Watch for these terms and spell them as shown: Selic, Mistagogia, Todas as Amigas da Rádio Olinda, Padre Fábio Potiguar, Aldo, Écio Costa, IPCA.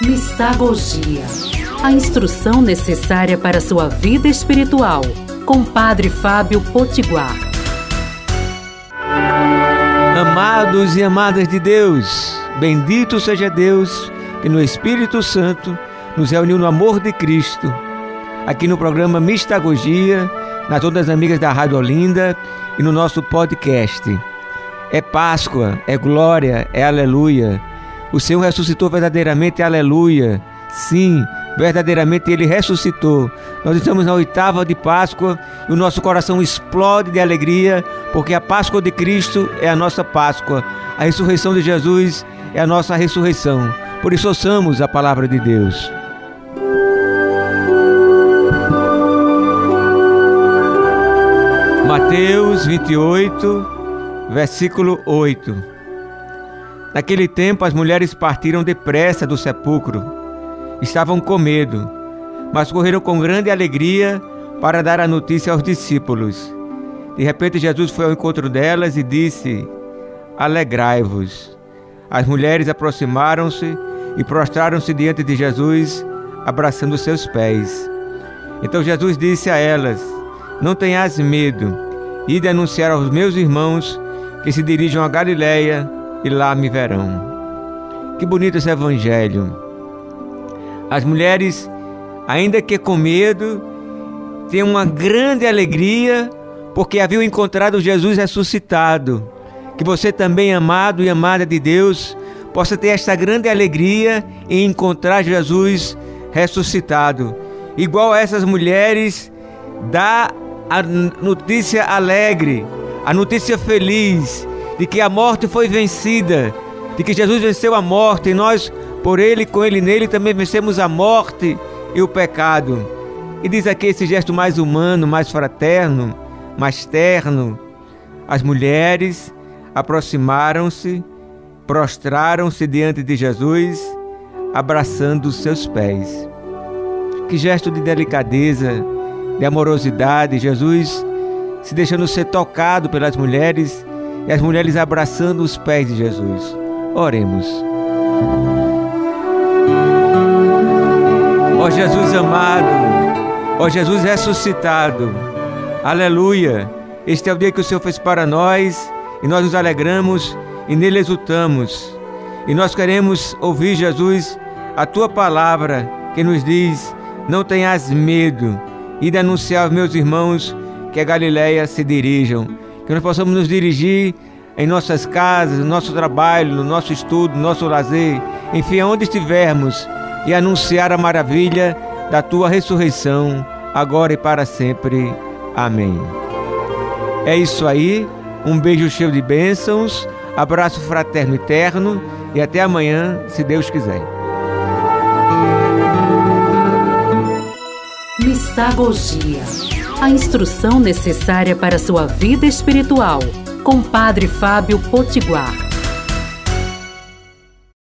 Mistagogia, a instrução necessária para sua vida espiritual, com Padre Fábio Potiguar. Amados e amadas de Deus, bendito seja Deus que no Espírito Santo nos reuniu no amor de Cristo, aqui no programa Mistagogia, na Todas as Amigas da Rádio Olinda e no nosso podcast. É Páscoa, é glória, é aleluia. O Senhor ressuscitou verdadeiramente, aleluia. Sim, verdadeiramente Ele ressuscitou. Nós estamos na oitava de Páscoa e o nosso coração explode de alegria, porque a Páscoa de Cristo é a nossa Páscoa. A ressurreição de Jesus é a nossa ressurreição. Por isso ouçamos a palavra de Deus. Mateus 28, versículo 8. Naquele tempo as mulheres partiram depressa do sepulcro. Estavam com medo, mas correram com grande alegria para dar a notícia aos discípulos. De repente Jesus foi ao encontro delas e disse: "Alegrai-vos." As mulheres aproximaram-se e prostraram-se diante de Jesus, abraçando seus pés. Então Jesus disse a elas: "Não tenhais medo, ide anunciar aos meus irmãos que se dirijam a Galileia, e lá me verão." Que bonito esse evangelho! As mulheres, ainda que com medo, têm uma grande alegria porque haviam encontrado Jesus ressuscitado. Que você também, amado e amada de Deus, possa ter esta grande alegria em encontrar Jesus ressuscitado. Igual a essas mulheres, dá a notícia alegre, a notícia feliz de que a morte foi vencida, de que Jesus venceu a morte, e nós, por Ele, com Ele e nele, também vencemos a morte e o pecado. E diz aqui esse gesto mais humano, mais fraterno, mais terno. As mulheres aproximaram-se, prostraram-se diante de Jesus, abraçando os seus pés. Que gesto de delicadeza, de amorosidade, Jesus se deixando ser tocado pelas mulheres, e as mulheres abraçando os pés de Jesus. Oremos. Ó Jesus amado, ó Jesus ressuscitado, aleluia! Este é o dia que o Senhor fez para nós, e nós nos alegramos e nele exultamos. E nós queremos ouvir, Jesus, a Tua palavra que nos diz: "Não tenhas medo, e de anunciar aos meus irmãos que a Galileia se dirijam." Que nós possamos nos dirigir em nossas casas, no nosso trabalho, no nosso estudo, no nosso lazer, enfim, aonde estivermos, e anunciar a maravilha da Tua ressurreição, agora e para sempre. Amém. É isso aí, um beijo cheio de bênçãos, abraço fraterno e terno, e até amanhã, se Deus quiser. Mistagogia, a instrução necessária para sua vida espiritual, com Padre Fábio Potiguar.